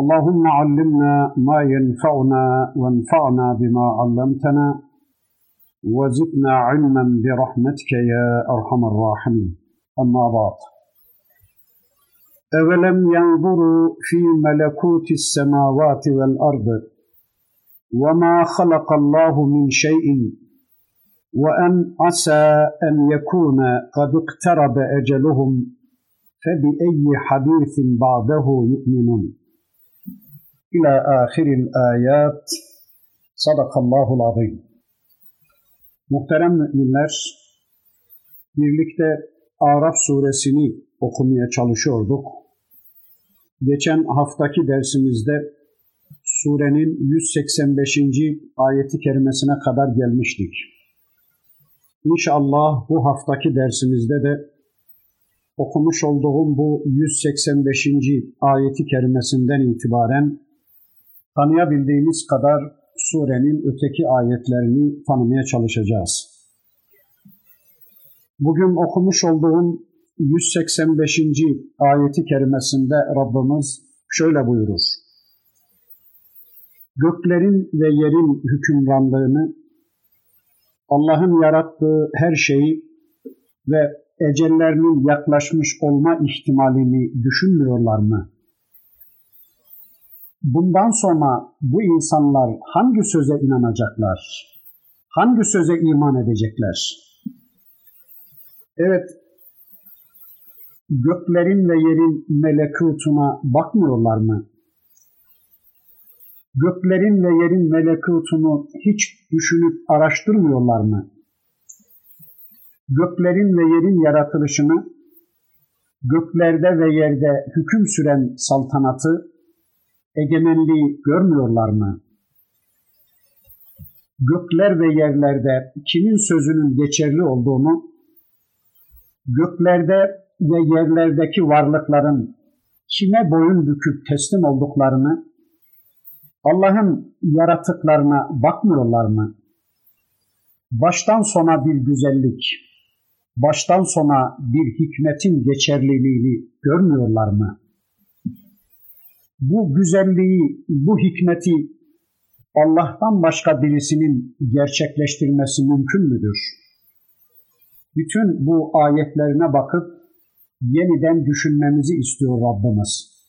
اللهم علمنا ما ينفعنا وانفعنا بما علمتنا وزدنا علما برحمتك يا أرحم الراحمين أما بعد أولم ينظروا في ملكوت السماوات والأرض وما خلق الله من شيء وأن عسى أن يكون قد اقترب أجلهم فبأي حديث بعده يؤمنون İlâ âhiril âyât, sadakallâhul azîm. Muhterem müminler, birlikte A'raf suresini okumaya çalışıyorduk. Geçen haftaki dersimizde surenin 185. ayeti kerimesine kadar gelmiştik. İnşallah bu haftaki dersimizde de okumuş olduğum bu 185. ayeti kerimesinden itibaren tanıyabildiğimiz kadar surenin öteki ayetlerini tanımaya çalışacağız. Bugün okumuş olduğum 185. ayeti kerimesinde Rabbimiz şöyle buyurur: Göklerin ve yerin hükümranlığını, Allah'ın yarattığı her şeyi ve ecellerinin yaklaşmış olma ihtimalini düşünmüyorlar mı? Bundan sonra bu insanlar hangi söze inanacaklar? Hangi söze iman edecekler? Evet, göklerin ve yerin melekutuna bakmıyorlar mı? Göklerin ve yerin melekutunu hiç düşünüp araştırmıyorlar mı? Göklerin ve yerin yaratılışını, göklerde ve yerde hüküm süren saltanatı, egemenliği görmüyorlar mı? Gökler ve yerlerde kimin sözünün geçerli olduğunu, göklerde ve yerlerdeki varlıkların kime boyun büküp teslim olduklarını, Allah'ın yaratıklarına bakmıyorlar mı? Baştan sona bir güzellik, baştan sona bir hikmetin geçerliliğini görmüyorlar mı? Bu güzelliği, bu hikmeti Allah'tan başka birisinin gerçekleştirmesi mümkün müdür? Bütün bu ayetlerine bakıp yeniden düşünmemizi istiyor Rabbimiz.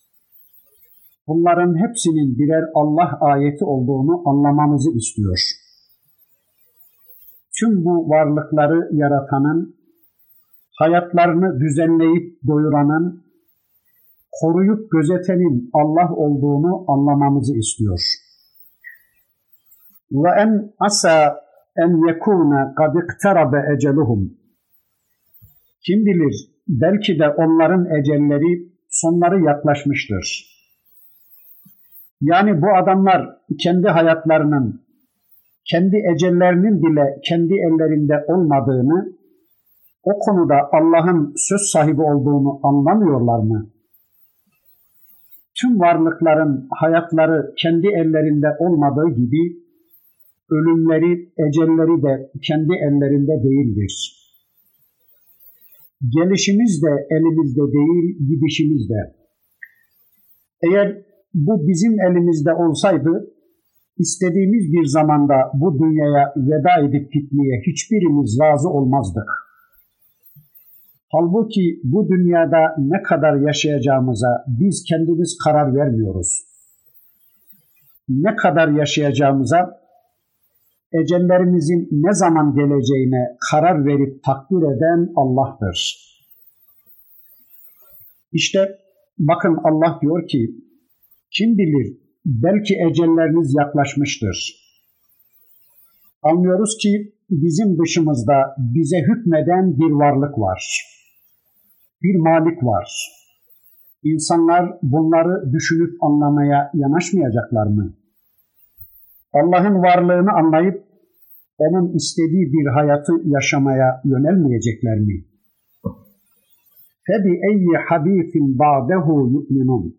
Bunların hepsinin birer Allah ayeti olduğunu anlamamızı istiyor. Tüm bu varlıkları yaratanın, hayatlarını düzenleyip doyuranın, koruyup gözetenin Allah olduğunu anlamamızı istiyor. Ve en asa en yekûne kad iktarabe eceluhum. Kim bilir, belki de onların ecelleri, sonları yaklaşmıştır. Yani bu adamlar kendi hayatlarının, kendi ecellerinin bile kendi ellerinde olmadığını, o konuda Allah'ın söz sahibi olduğunu anlamıyorlar mı? Tüm varlıkların hayatları kendi ellerinde olmadığı gibi, ölümleri, ecelleri de kendi ellerinde değildir. Gelişimiz de elimizde değil, gidişimiz de. Eğer bu bizim elimizde olsaydı, İstediğimiz bir zamanda bu dünyaya veda edip gitmeye hiçbirimiz razı olmazdık. Halbuki bu dünyada ne kadar yaşayacağımıza biz kendimiz karar vermiyoruz. Ne kadar yaşayacağımıza, ecellerimizin ne zaman geleceğine karar verip takdir eden Allah'tır. İşte bakın, Allah diyor ki, kim bilir, belki ecelleriniz yaklaşmıştır. Anlıyoruz ki bizim dışımızda bize hükmeden bir varlık var. Bir malik var. İnsanlar bunları düşünüp anlamaya yanaşmayacaklar mı? Allah'ın varlığını anlayıp onun istediği bir hayatı yaşamaya yönelmeyecekler mi? فَبِأَيِّ حَد۪يثٍ بَعْدَهُ يُؤْمِنُونَ.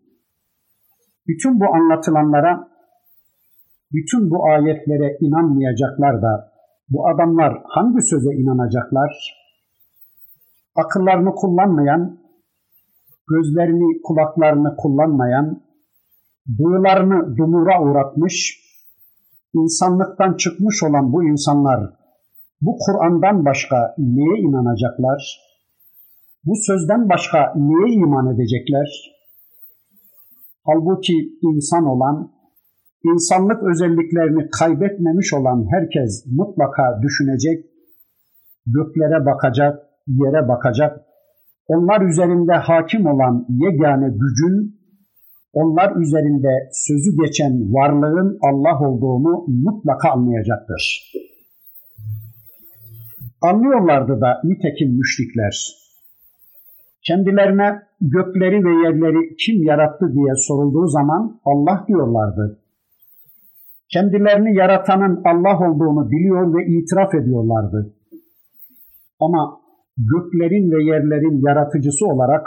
Bütün bu anlatılanlara, bütün bu ayetlere inanmayacaklar da bu adamlar hangi söze inanacaklar? Akıllarını kullanmayan, gözlerini, kulaklarını kullanmayan, duyularını dumura uğratmış, insanlıktan çıkmış olan bu insanlar bu Kur'an'dan başka neye inanacaklar? Bu sözden başka neye iman edecekler? Halbuki insan olan, insanlık özelliklerini kaybetmemiş olan herkes mutlaka düşünecek, göklere bakacak, yere bakacak, onlar üzerinde hakim olan yegane gücün, onlar üzerinde sözü geçen varlığın Allah olduğunu mutlaka anlayacaktır. Anlıyorlardı da nitekim müşrikler. Kendilerine gökleri ve yerleri kim yarattı diye sorulduğu zaman Allah diyorlardı. Kendilerini yaratanın Allah olduğunu biliyor ve itiraf ediyorlardı. Ama göklerin ve yerlerin yaratıcısı olarak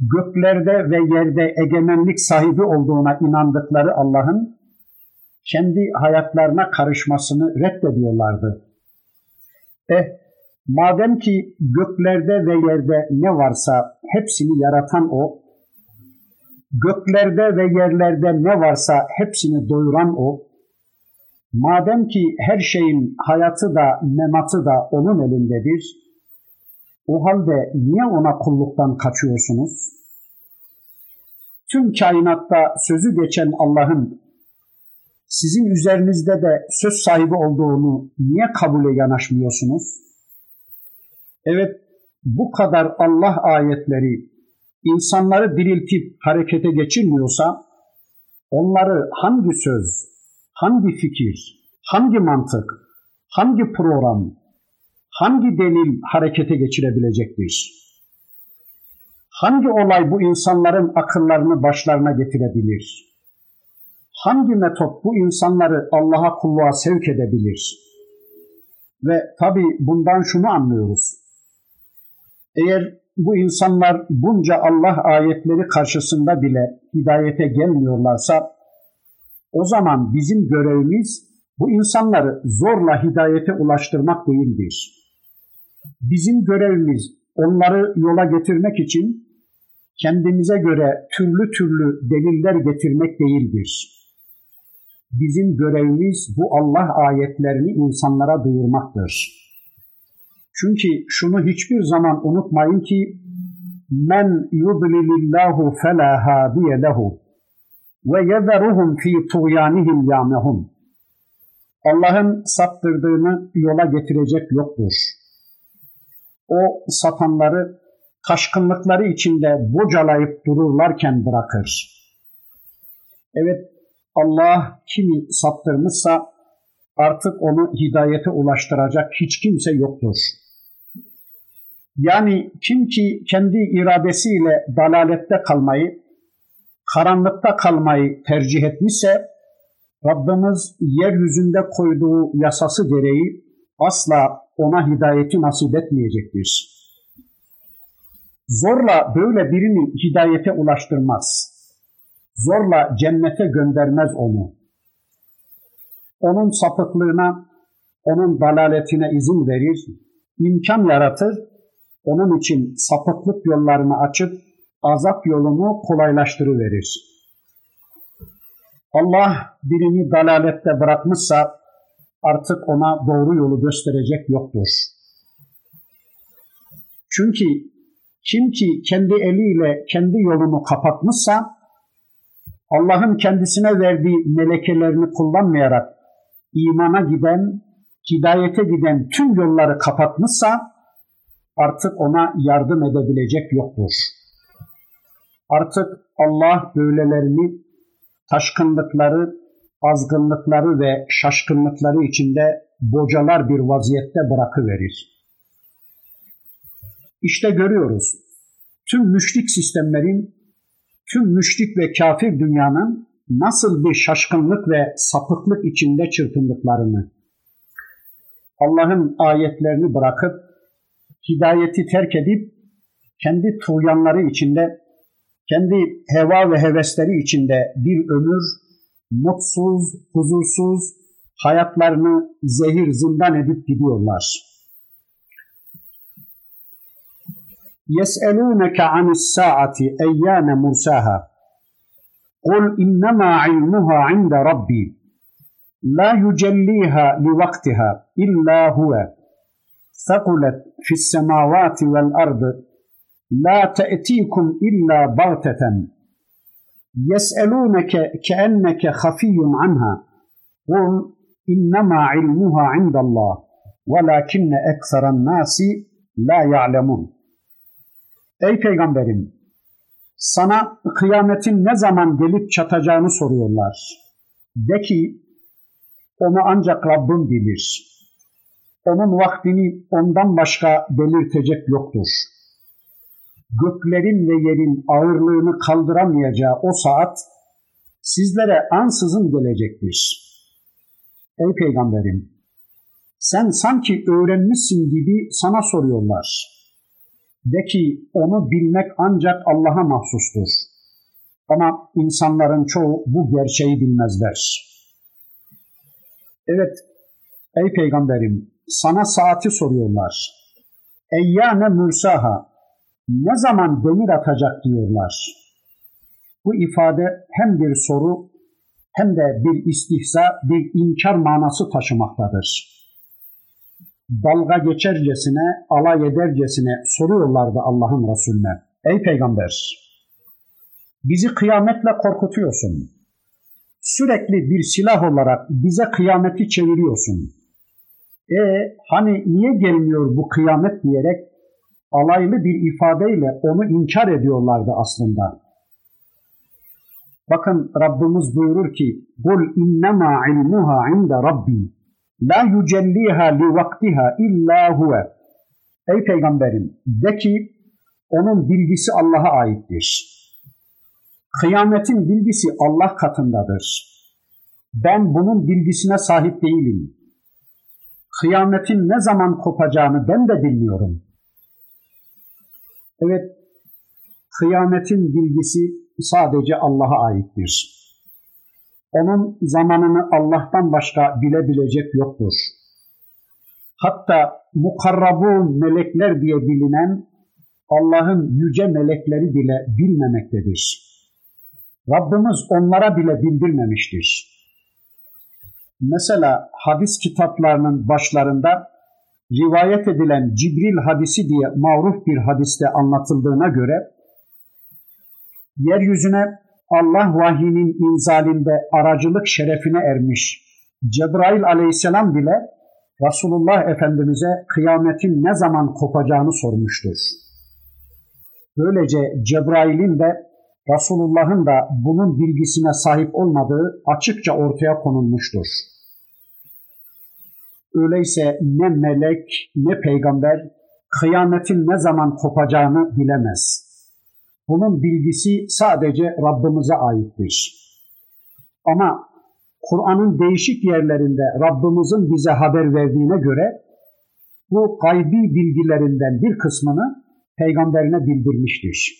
göklerde ve yerde egemenlik sahibi olduğuna inandıkları Allah'ın kendi hayatlarına karışmasını reddediyorlardı. Madem ki göklerde ve yerde ne varsa hepsini yaratan O, göklerde ve yerlerde ne varsa hepsini doyuran O, madem ki her şeyin hayatı da mematı da O'nun elindedir, o halde niye O'na kulluktan kaçıyorsunuz? Tüm kainatta sözü geçen Allah'ın sizin üzerinizde de söz sahibi olduğunu niye kabule yanaşmıyorsunuz? Evet, bu kadar Allah ayetleri insanları diriltip harekete geçirmiyorsa, onları hangi söz, hangi fikir, hangi mantık, hangi program, hangi delil harekete geçirebilecektir? Hangi olay bu insanların akıllarını başlarına getirebilir? Hangi metot bu insanları Allah'a kulluğa sevk edebilir? Ve tabii bundan şunu anlıyoruz. Eğer bu insanlar bunca Allah ayetleri karşısında bile hidayete gelmiyorlarsa, o zaman bizim görevimiz bu insanları zorla hidayete ulaştırmak değildir. Bizim görevimiz onları yola getirmek için kendimize göre türlü türlü deliller getirmek değildir. Bizim görevimiz bu Allah ayetlerini insanlara duyurmaktır. Çünkü şunu hiçbir zaman unutmayın ki men yudlilillahu fela hadiye lehu ve yedruhum fi tuğyanihim yamehum. Allah'ın saptırdığını yola getirecek yoktur. O satanları taşkınlıkları içinde bocalayıp dururlarken bırakır. Evet, Allah kimi saptırmışsa artık onu hidayete ulaştıracak hiç kimse yoktur. Yani kim ki kendi iradesiyle dalalette kalmayı, karanlıkta kalmayı tercih etmişse, Rabbimiz yeryüzünde koyduğu yasası gereği asla ona hidayeti nasip etmeyecektir. Zorla böyle birini hidayete ulaştırmaz. Zorla cennete göndermez onu. Onun sapıklığına, onun dalaletine izin verir, imkan yaratır, onun için sapıklık yollarını açıp azap yolunu kolaylaştırıverir. Allah birini dalalette bırakmışsa artık ona doğru yolu gösterecek yoktur. Çünkü kim ki kendi eliyle kendi yolunu kapatmışsa Allah'ın kendisine verdiği melekelerini kullanmayarak imana giden, hidayete giden tüm yolları kapatmışsa artık ona yardım edebilecek yoktur. Artık Allah böylelerini taşkınlıkları, azgınlıkları ve şaşkınlıkları içinde bocalar bir vaziyette bırakıverir. İşte görüyoruz, tüm müşrik sistemlerin, tüm müşrik ve kafir dünyanın nasıl bir şaşkınlık ve sapıklık içinde çırpındıklarını, Allah'ın ayetlerini bırakıp, hidayeti terk edip, kendi tuğyanları içinde, kendi heva ve hevesleri içinde bir ömür, mutsuz, huzursuz, hayatlarını zehir zindan edip gidiyorlar. يَسْأَلُونَكَ عَنِ السَّاعَةِ اَيَّانَ مُرْسَاهَا قُلْ اِنَّمَا عِلْمُهَا عِنْدَ رَبِّي لَا يُجَلِّيهَا لِوَقْتِهَا إِلَّا هُوَ ثَقُلَتْ فِي السَّمَاوَاتِ وَالْأَرْضِ لَا تَأْتِيكُمْ إِلَّا بَغْتَةً يَسْأَلُونَكَ كَأَنَّكَ خَفِيٌّ عَنْهَا قُلْ اِنَّمَا عِلْمُهَا عِنْدَ اللّٰهِ وَلَكِنَّ أَكْثَرَ النَّاسِ لَا يَعْلَمُونَ. Ey Peygamberim, sana kıyametin ne zaman gelip çatacağını soruyorlar. De ki, onu ancak Rabbim bilir. Onun vaktini ondan başka belirtecek yoktur. Göklerin ve yerin ağırlığını kaldıramayacağı o saat sizlere ansızın gelecektir. Ey Peygamberim, sen sanki öğrenmişsin gibi sana soruyorlar. De ki, onu bilmek ancak Allah'a mahsustur. Ama insanların çoğu bu gerçeği bilmezler. Evet, ey Peygamberim, sana saati soruyorlar. Eyyâne mursaha, ne zaman demir atacak diyorlar. Bu ifade hem bir soru hem de bir istihza, bir inkar manası taşımaktadır. Dalga geçercesine, alay edercesine soruyorlardı Allah'ın Resulüne. Ey Peygamber, bizi kıyametle korkutuyorsun. Sürekli bir silah olarak bize kıyameti çeviriyorsun. Hani niye gelmiyor bu kıyamet diyerek alaylı bir ifadeyle onu inkar ediyorlardı aslında. Bakın Rabbimiz buyurur ki, قُلْ اِنَّمَا عِلْمُهَا عِنْدَ رَبِّي La yücelliha li vaktiha illa huve. Ey Peygamberim, de ki onun bilgisi Allah'a aittir. Kıyametin bilgisi Allah katındadır. Ben bunun bilgisine sahip değilim. Kıyametin ne zaman kopacağını ben de bilmiyorum. Evet, kıyametin bilgisi sadece Allah'a aittir. Onun zamanını Allah'tan başka bilebilecek yoktur. Hatta mukarrabun melekler diye bilinen Allah'ın yüce melekleri bile bilmemektedir. Rabbimiz onlara bile bildirmemiştir. Mesela hadis kitaplarının başlarında rivayet edilen Cibril hadisi diye maruf bir hadiste anlatıldığına göre yeryüzüne Allah vahyinin inzalinde aracılık şerefine ermiş Cebrail aleyhisselam bile Resulullah Efendimiz'e kıyametin ne zaman kopacağını sormuştur. Böylece Cebrail'in de Resulullah'ın da bunun bilgisine sahip olmadığı açıkça ortaya konulmuştur. Öyleyse ne melek ne peygamber kıyametin ne zaman kopacağını bilemez. Bunun bilgisi sadece Rabbimize aittir. Ama Kur'an'ın değişik yerlerinde Rabbimizin bize haber verdiğine göre bu gaybi bilgilerinden bir kısmını peygamberine bildirmiştir.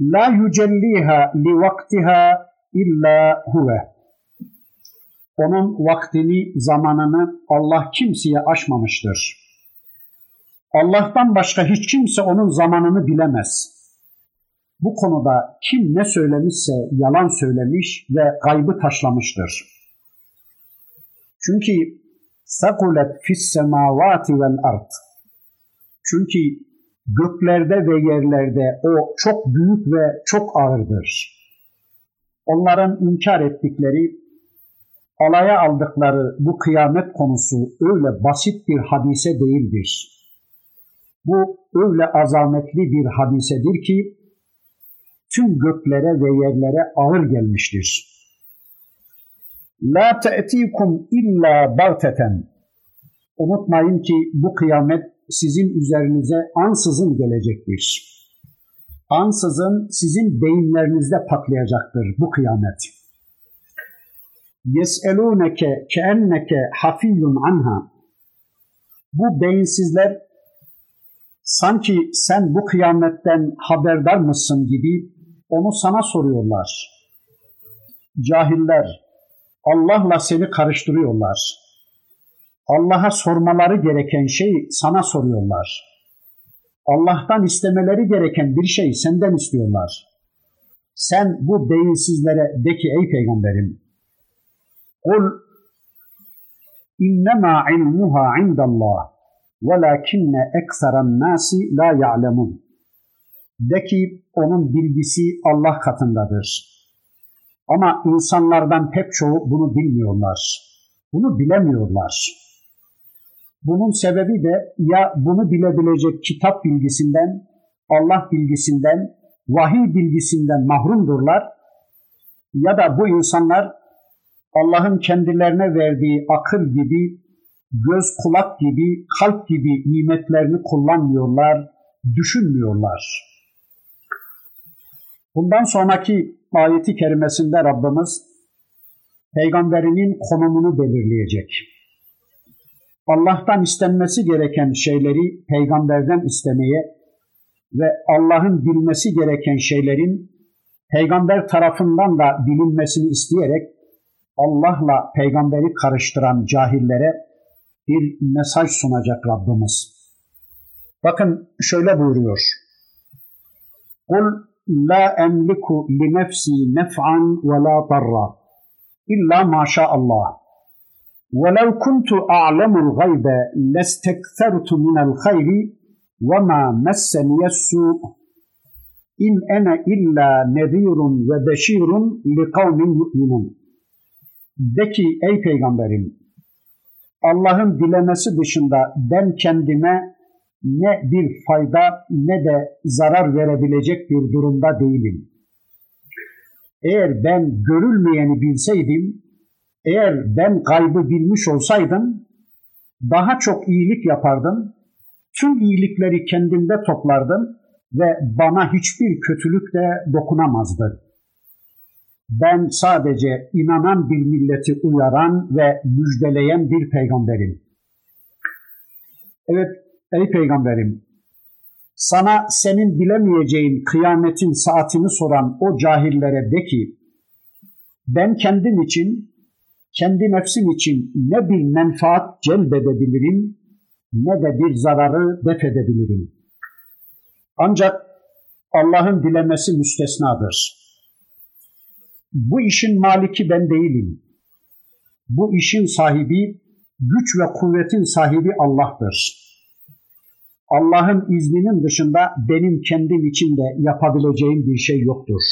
La yücelliha li vaktiha illa huve. Onun vaktini, zamanını Allah kimseye aşmamıştır. Allah'tan başka hiç kimse onun zamanını bilemez. Bu konuda kim ne söylemişse yalan söylemiş ve gaybı taşlamıştır. Çünkü sakulet fis semavati vel ard. Çünkü göklerde ve yerlerde o çok büyük ve çok ağırdır. Onların inkar ettikleri, alaya aldıkları bu kıyamet konusu öyle basit bir hadise değildir. Bu öyle azametli bir hadisedir ki tüm göklere ve yerlere ağır gelmiştir. La te'tikum illa baghteten. Unutmayın ki bu kıyamet sizin üzerinize ansızın gelecektir. Ansızın sizin beyinlerinizde patlayacaktır bu kıyamet. Yes'elûneke keenneke hafiyyun anha. Bu beyinsizler sanki sen bu kıyametten haberdar mısın gibi onu sana soruyorlar. Cahiller Allah'la seni karıştırıyorlar. Allah'a sormaları gereken şeyi sana soruyorlar. Allah'tan istemeleri gereken bir şeyi senden istiyorlar. Sen bu beyinsizlere de ki ey peygamberim, kul innemâ ilmuhâ indallâh velâkinne ekseren nâsi lâ ya'lemûn. De ki onun bilgisi Allah katındadır. Ama insanlardan pek çoğu bunu bilmiyorlar. Bunu bilemiyorlar. Bunun sebebi de ya bunu bilebilecek kitap bilgisinden, Allah bilgisinden, vahiy bilgisinden mahrumdurlar ya da bu insanlar Allah'ın kendilerine verdiği akıl gibi, göz kulak gibi, kalp gibi nimetlerini kullanmıyorlar, düşünmüyorlar. Bundan sonraki ayeti kerimesinde Rabbimiz peygamberinin konumunu belirleyecek. Allah'tan istenmesi gereken şeyleri peygamberden istemeye ve Allah'ın bilmesi gereken şeylerin peygamber tarafından da bilinmesini isteyerek Allah'la peygamberi karıştıran cahillere bir mesaj sunacak Rabbimiz. Bakın şöyle buyuruyor. Kul la emliku li nefsi nef'an ve la darra illa ma şa Allah. وَلَوْ كُنْتُ أَعْلَمُ الْغَيْبَ لَسْتَكْثَرْتُ مِنَ الْخَيْرِ وَمَا مَسَّنِيَ السُّوءُ اِنْ اَنَا اِلَّا نَذ۪يرٌ وَبَش۪يرٌ لِقَوْمٍ يُؤْمِنُونَ. De ki ey peygamberim, Allah'ın dilemesi dışında ben kendime ne bir fayda ne de zarar verebilecek bir durumda değilim. Eğer ben görülmeyeni bilseydim, eğer ben gaybı bilmiş olsaydım, daha çok iyilik yapardım, tüm iyilikleri kendimde toplardım ve bana hiçbir kötülük de dokunamazdı. Ben sadece inanan bir milleti uyaran ve müjdeleyen bir peygamberim. Evet ey peygamberim, sana senin bilemeyeceğin kıyametin saatini soran o cahillere de ki, ben kendim için, kendi nefsim için ne bir menfaat celbedebilirim ne de bir zararı def edebilirim. Ancak Allah'ın dilemesi müstesnadır. Bu işin maliki ben değilim. Bu işin sahibi, güç ve kuvvetin sahibi Allah'tır. Allah'ın izninin dışında benim kendim için de yapabileceğim bir şey yoktur.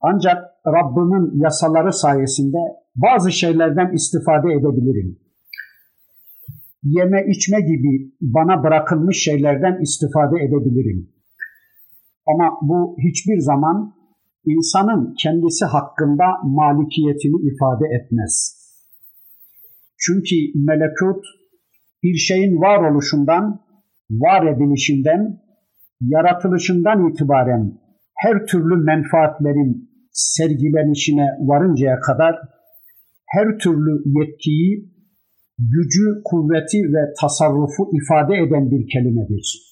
Ancak Rabbimin yasaları sayesinde bazı şeylerden istifade edebilirim. Yeme içme gibi bana bırakılmış şeylerden istifade edebilirim. Ama bu hiçbir zaman insanın kendisi hakkında malikiyetini ifade etmez. Çünkü melekut bir şeyin varoluşundan, var edilişinden, yaratılışından itibaren her türlü menfaatlerin sergilenişine varıncaya kadar her türlü yetkiyi, gücü, kuvveti ve tasarrufu ifade eden bir kelimedir.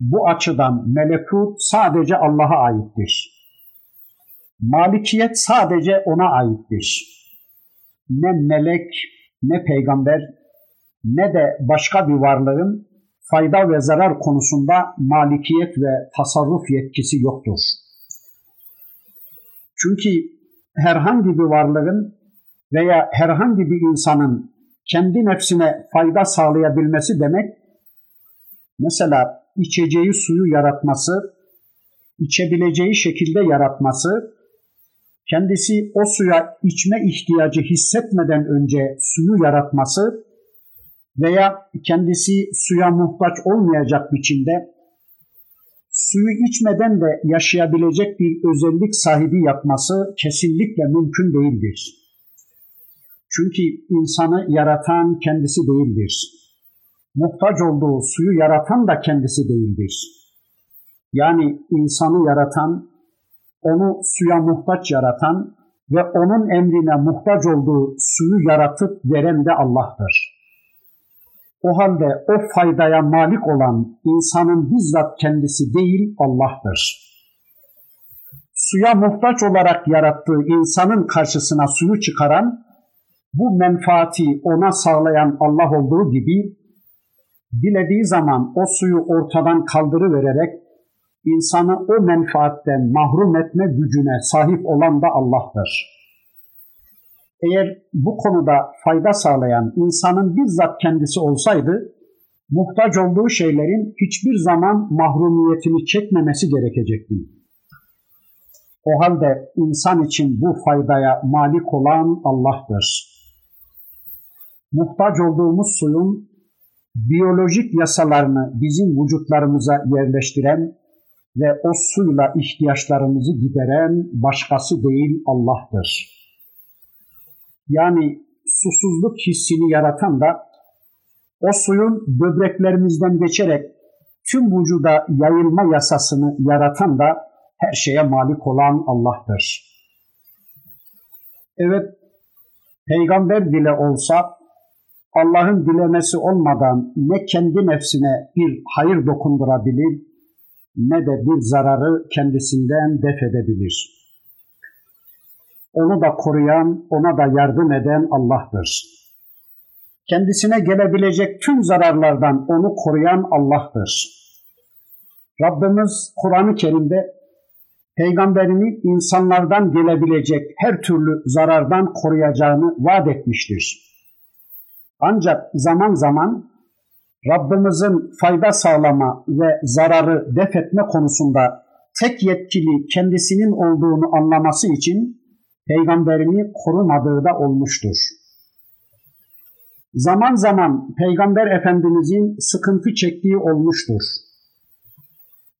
Bu açıdan melekut sadece Allah'a aittir. Malikiyet sadece ona aittir. Ne melek, ne peygamber, ne de başka bir varlığın fayda ve zarar konusunda malikiyet ve tasarruf yetkisi yoktur. Çünkü herhangi bir varlığın veya herhangi bir insanın kendi nefsine fayda sağlayabilmesi demek, mesela içeceği suyu yaratması, içebileceği şekilde yaratması, kendisi o suya içme ihtiyacı hissetmeden önce suyu yaratması veya kendisi suya muhtaç olmayacak biçimde suyu içmeden de yaşayabilecek bir özellik sahibi yapması kesinlikle mümkün değildir. Çünkü insanı yaratan kendisi değildir. muhtaç olduğu suyu yaratan da kendisi değildir. Yani insanı yaratan, onu suya muhtaç yaratan ve onun emrine muhtaç olduğu suyu yaratıp veren de Allah'tır. O halde o faydaya malik olan insanın bizzat kendisi değil Allah'tır. Suya muhtaç olarak yarattığı insanın karşısına suyu çıkaran, bu menfaati ona sağlayan Allah olduğu gibi, dilediği zaman o suyu ortadan kaldırıvererek insanı o menfaatten mahrum etme gücüne sahip olan da Allah'tır. Eğer bu konuda fayda sağlayan insanın bizzat kendisi olsaydı, muhtaç olduğu şeylerin hiçbir zaman mahrumiyetini çekmemesi gerekecekti. O halde insan için bu faydaya malik olan Allah'tır. Muhtaç olduğumuz suyun biyolojik yasalarını bizim vücutlarımıza yerleştiren ve o suyla ihtiyaçlarımızı gideren başkası değil Allah'tır. Yani susuzluk hissini yaratan da o suyun böbreklerimizden geçerek tüm vücuda yayılma yasasını yaratan da her şeye malik olan Allah'tır. Evet, peygamber bile olsa Allah'ın dilemesi olmadan ne kendi nefsine bir hayır dokundurabilir ne de bir zararı kendisinden def edebilir. Onu da koruyan, ona da yardım eden Allah'tır. Kendisine gelebilecek tüm zararlardan onu koruyan Allah'tır. Rabbimiz Kur'an-ı Kerim'de peygamberini insanlardan gelebilecek her türlü zarardan koruyacağını vaat etmiştir. Ancak zaman zaman Rabbimizin fayda sağlama ve zararı def etme konusunda tek yetkili kendisinin olduğunu anlaması için peygamberini korumadığı da olmuştur. Zaman zaman Peygamber Efendimizin sıkıntı çektiği olmuştur.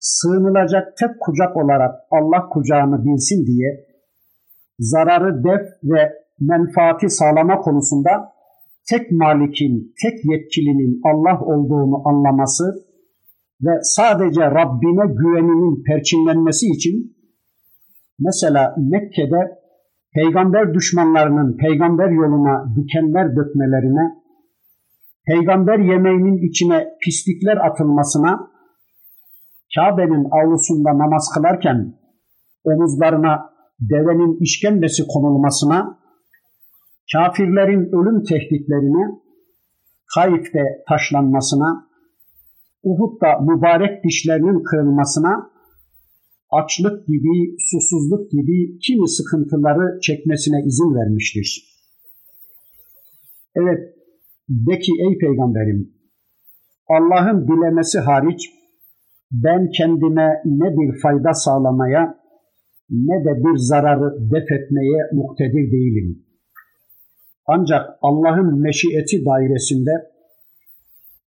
Sığınılacak tek kucak olarak Allah kucağını bilsin diye zararı def ve menfaati sağlama konusunda tek malikin, tek yetkilinin Allah olduğunu anlaması ve sadece Rabbine güveninin perçinlenmesi için mesela Mekke'de peygamber düşmanlarının peygamber yoluna dikenler dökmelerine, peygamber yemeğinin içine pislikler atılmasına, Kabe'nin avlusunda namaz kılarken omuzlarına devenin işkembesi konulmasına, kafirlerin ölüm tehditlerine, Taif'te taşlanmasına, Uhud'da mübarek dişlerinin kırılmasına, açlık gibi, susuzluk gibi kimi sıkıntıları çekmesine izin vermiştir. Evet, de ki ey peygamberim, Allah'ın dilemesi hariç ben kendime ne bir fayda sağlamaya ne de bir zararı def etmeye muktedir değilim. Ancak Allah'ın meşiyeti dairesinde,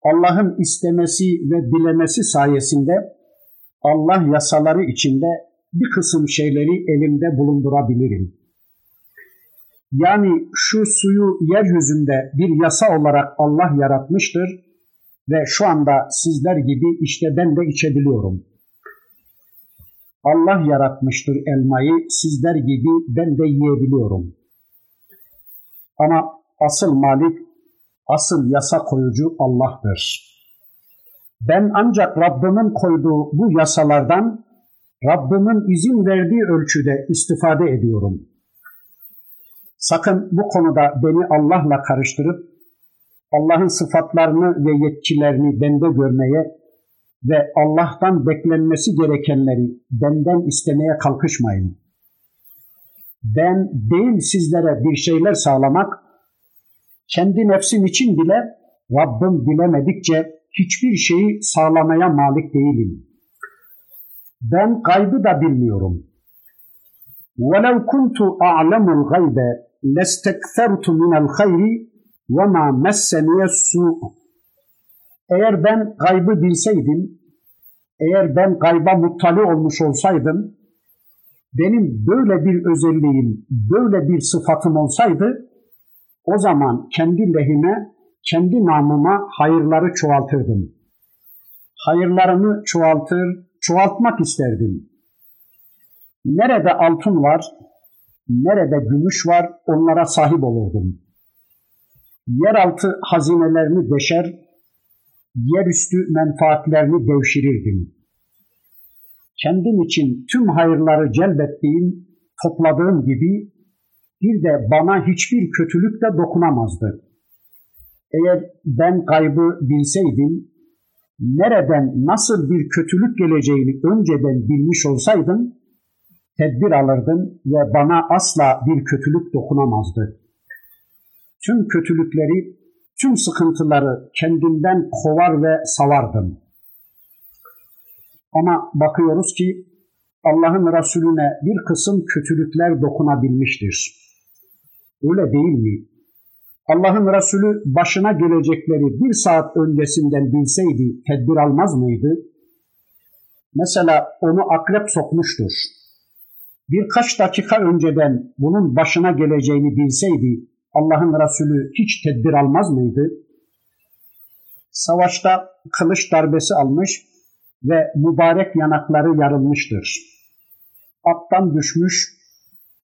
Allah'ın istemesi ve dilemesi sayesinde Allah yasaları içinde bir kısım şeyleri elimde bulundurabilirim. Yani şu suyu yeryüzünde bir yasa olarak Allah yaratmıştır ve şu anda sizler gibi işte ben de içebiliyorum. Allah yaratmıştır elmayı, sizler gibi ben de yiyebiliyorum. Ama asıl malik, asıl yasa koyucu Allah'tır. Ben ancak Rabbimin koyduğu bu yasalardan Rabbimin izin verdiği ölçüde istifade ediyorum. Sakın bu konuda beni Allah'la karıştırıp Allah'ın sıfatlarını ve yetkilerini bende görmeye ve Allah'tan beklenmesi gerekenleri benden istemeye kalkışmayın. Ben değil sizlere bir şeyler sağlamak, kendi nefsim için bile Rabbim dilemedikçe hiçbir şeyi sağlamaya malik değilim. Ben gaybı da bilmiyorum. وَلَوْ كُنْتُ أَعْلَمُ الْغَيْبَ لَسْتَكْثَرْتُ مِنَ الْخَيْرِ وَمَا مَسَّنِيَ السُّوءُ. Eğer ben gaybı bilseydim, eğer ben gayba muttali olmuş olsaydım, benim böyle bir özelliğim, böyle bir sıfatım olsaydı, o zaman kendi lehime, kendi namıma hayırları çoğaltırdım. Hayırlarını çoğaltmak isterdim. Nerede altın var, nerede gümüş var onlara sahip olurdum. Yeraltı hazinelerini deşer, yerüstü menfaatlerini devşirirdim. Kendim için tüm hayırları celbettiğim, topladığım gibi bir de bana hiçbir kötülük de dokunamazdı. Eğer ben kaybı bilseydim, nereden nasıl bir kötülük geleceğini önceden bilmiş olsaydım, tedbir alırdım ve bana asla bir kötülük dokunamazdı. Tüm kötülükleri, tüm sıkıntıları kendimden kovar ve savardım. Ama bakıyoruz ki Allah'ın Resulüne bir kısım kötülükler dokunabilmiştir. Öyle değil mi? Allah'ın Resulü başına gelecekleri bir saat öncesinden bilseydi tedbir almaz mıydı? Mesela onu akrep sokmuştur. Birkaç dakika önceden bunun başına geleceğini bilseydi Allah'ın Resulü hiç tedbir almaz mıydı? Savaşta kılıç darbesi almış ve mübarek yanakları yarılmıştır. Attan düşmüş,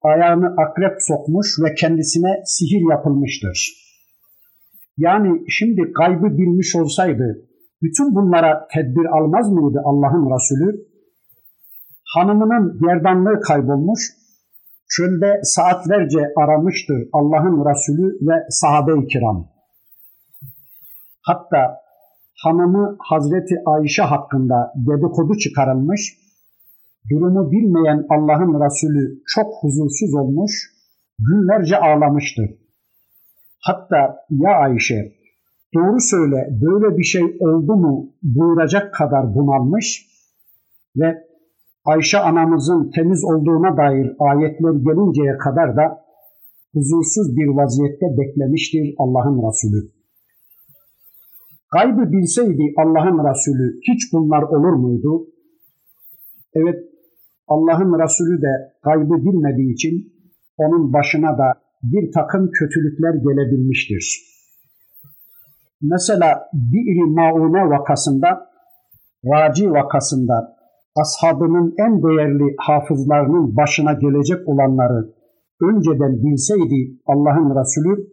ayağını akrep sokmuş ve kendisine sihir yapılmıştır. Yani şimdi gaybı bilmiş olsaydı, bütün bunlara tedbir almaz mıydı Allah'ın Resulü? Hanımının gerdanlığı kaybolmuş, çölde saatlerce aramıştır Allah'ın Resulü ve sahabe-i kiram. Hatta hanımı Hazreti Ayşe hakkında dedikodu çıkarılmış, durumu bilmeyen Allah'ın Resulü çok huzursuz olmuş, günlerce ağlamıştır. Hatta ya Ayşe, doğru söyle böyle bir şey oldu mu buyuracak kadar bunalmış ve Ayşe anamızın temiz olduğuna dair ayetler gelinceye kadar da huzursuz bir vaziyette beklemiştir Allah'ın Resulü. Gaybı bilseydi Allah'ın Resulü hiç bunlar olur muydu? Evet, Allah'ın Resulü de gaybı bilmediği için onun başına da bir takım kötülükler gelebilmiştir. Mesela Bir-i Maune vakasında, Raci vakasında ashabının en değerli hafızlarının başına gelecek olanları önceden bilseydi Allah'ın Resulü,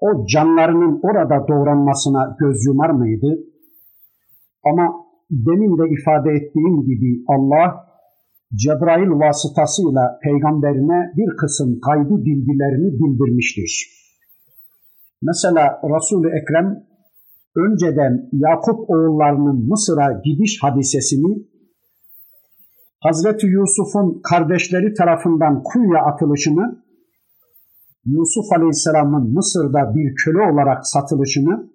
o canlarının orada doğranmasına göz yumar mıydı? Ama demin de ifade ettiğim gibi Allah, Cebrail vasıtasıyla peygamberine bir kısım gaybı bilgilerini bildirmiştir. Mesela Resul-i Ekrem, önceden Yakup oğullarının Mısır'a gidiş hadisesini, Hazreti Yusuf'un kardeşleri tarafından kuyuya atılışını, Yusuf Aleyhisselam'ın Mısır'da bir köle olarak satılışını,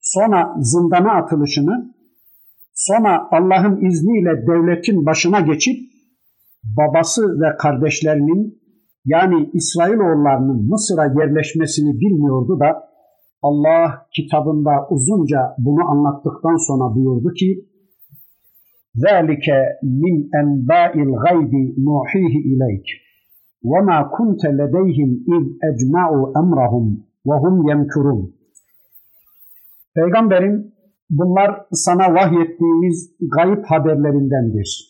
sonra zindana atılışını, sonra Allah'ın izniyle devletin başına geçip babası ve kardeşlerinin yani İsrailoğullarının Mısır'a yerleşmesini bilmiyordu da Allah kitabında uzunca bunu anlattıktan sonra buyurdu ki ذَلِكَ مِنْ اَنْبَاءِ الْغَيْبِ نُوحِيهِ اِلَيْكِ وَمَا كُنْتَ لَدَيْهِمْ اِذْ اَجْمَعُوا اَمْرَهُمْ وَهُمْ يَمْكُرُونَ Peygamberim, bunlar sana vahyettiğimiz gayb haberlerindendir.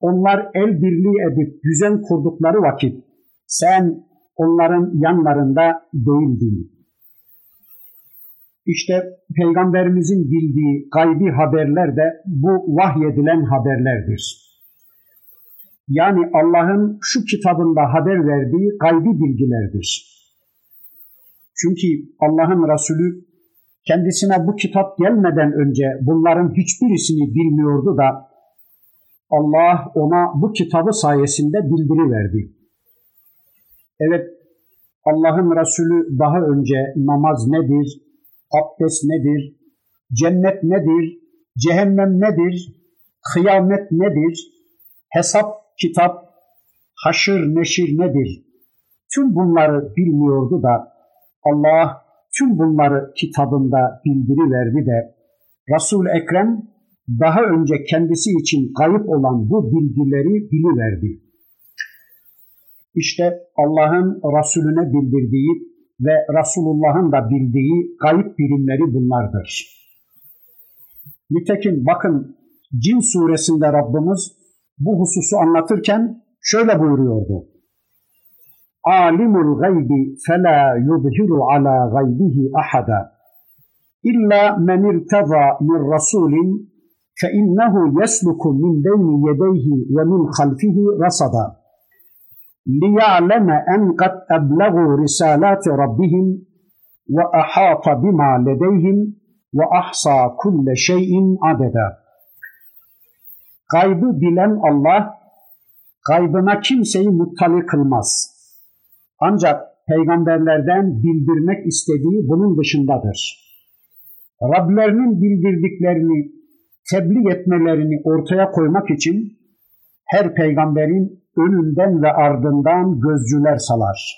Onlar el birliği edip düzen kurdukları vakit sen onların yanlarında değildin. İşte Peygamberimizin bildiği gaybi haberler de bu vahyedilen haberlerdir. Yani Allah'ın şu kitabında haber verdiği gaybi bilgilerdir. Çünkü Allah'ın Resulü kendisine bu kitap gelmeden önce bunların hiçbirisini bilmiyordu da Allah ona bu kitabı sayesinde bildiriverdi. Evet, Allah'ın Resulü daha önce namaz nedir, abdest nedir, cennet nedir, cehennem nedir, kıyamet nedir, hesap, kitap, haşır, neşir nedir? Tüm bunları bilmiyordu da Allah tüm bunları kitabında bildiriverdi de Resul-i Ekrem daha önce kendisi için kayıp olan bu bilgileri biliverdi. İşte Allah'ın Resulüne bildirdiği ve Resulullah'ın da bildiği gayb birimleri bunlardır. Nitekim bakın Cin suresinde Rabbimiz bu hususu anlatırken şöyle buyuruyordu. Alimul gaybi fela yudhiru ala gaybihi ahada illa men irteza min rasulin fe innehu yesluku min beyni yedeyhi ve min halfihi rasada liya'leme en kad eblegu risalati rabbihim ve ahata bima ledeyhim ve ahsa kulle şeyin adeda. Gaybı bilen Allah, gaybına kimseyi muttali kılmaz. Ancak peygamberlerden bildirmek istediği bunun dışındadır. Rablerinin bildirdiklerini tebliğ etmelerini ortaya koymak için her peygamberin önünden ve ardından gözcüler salar.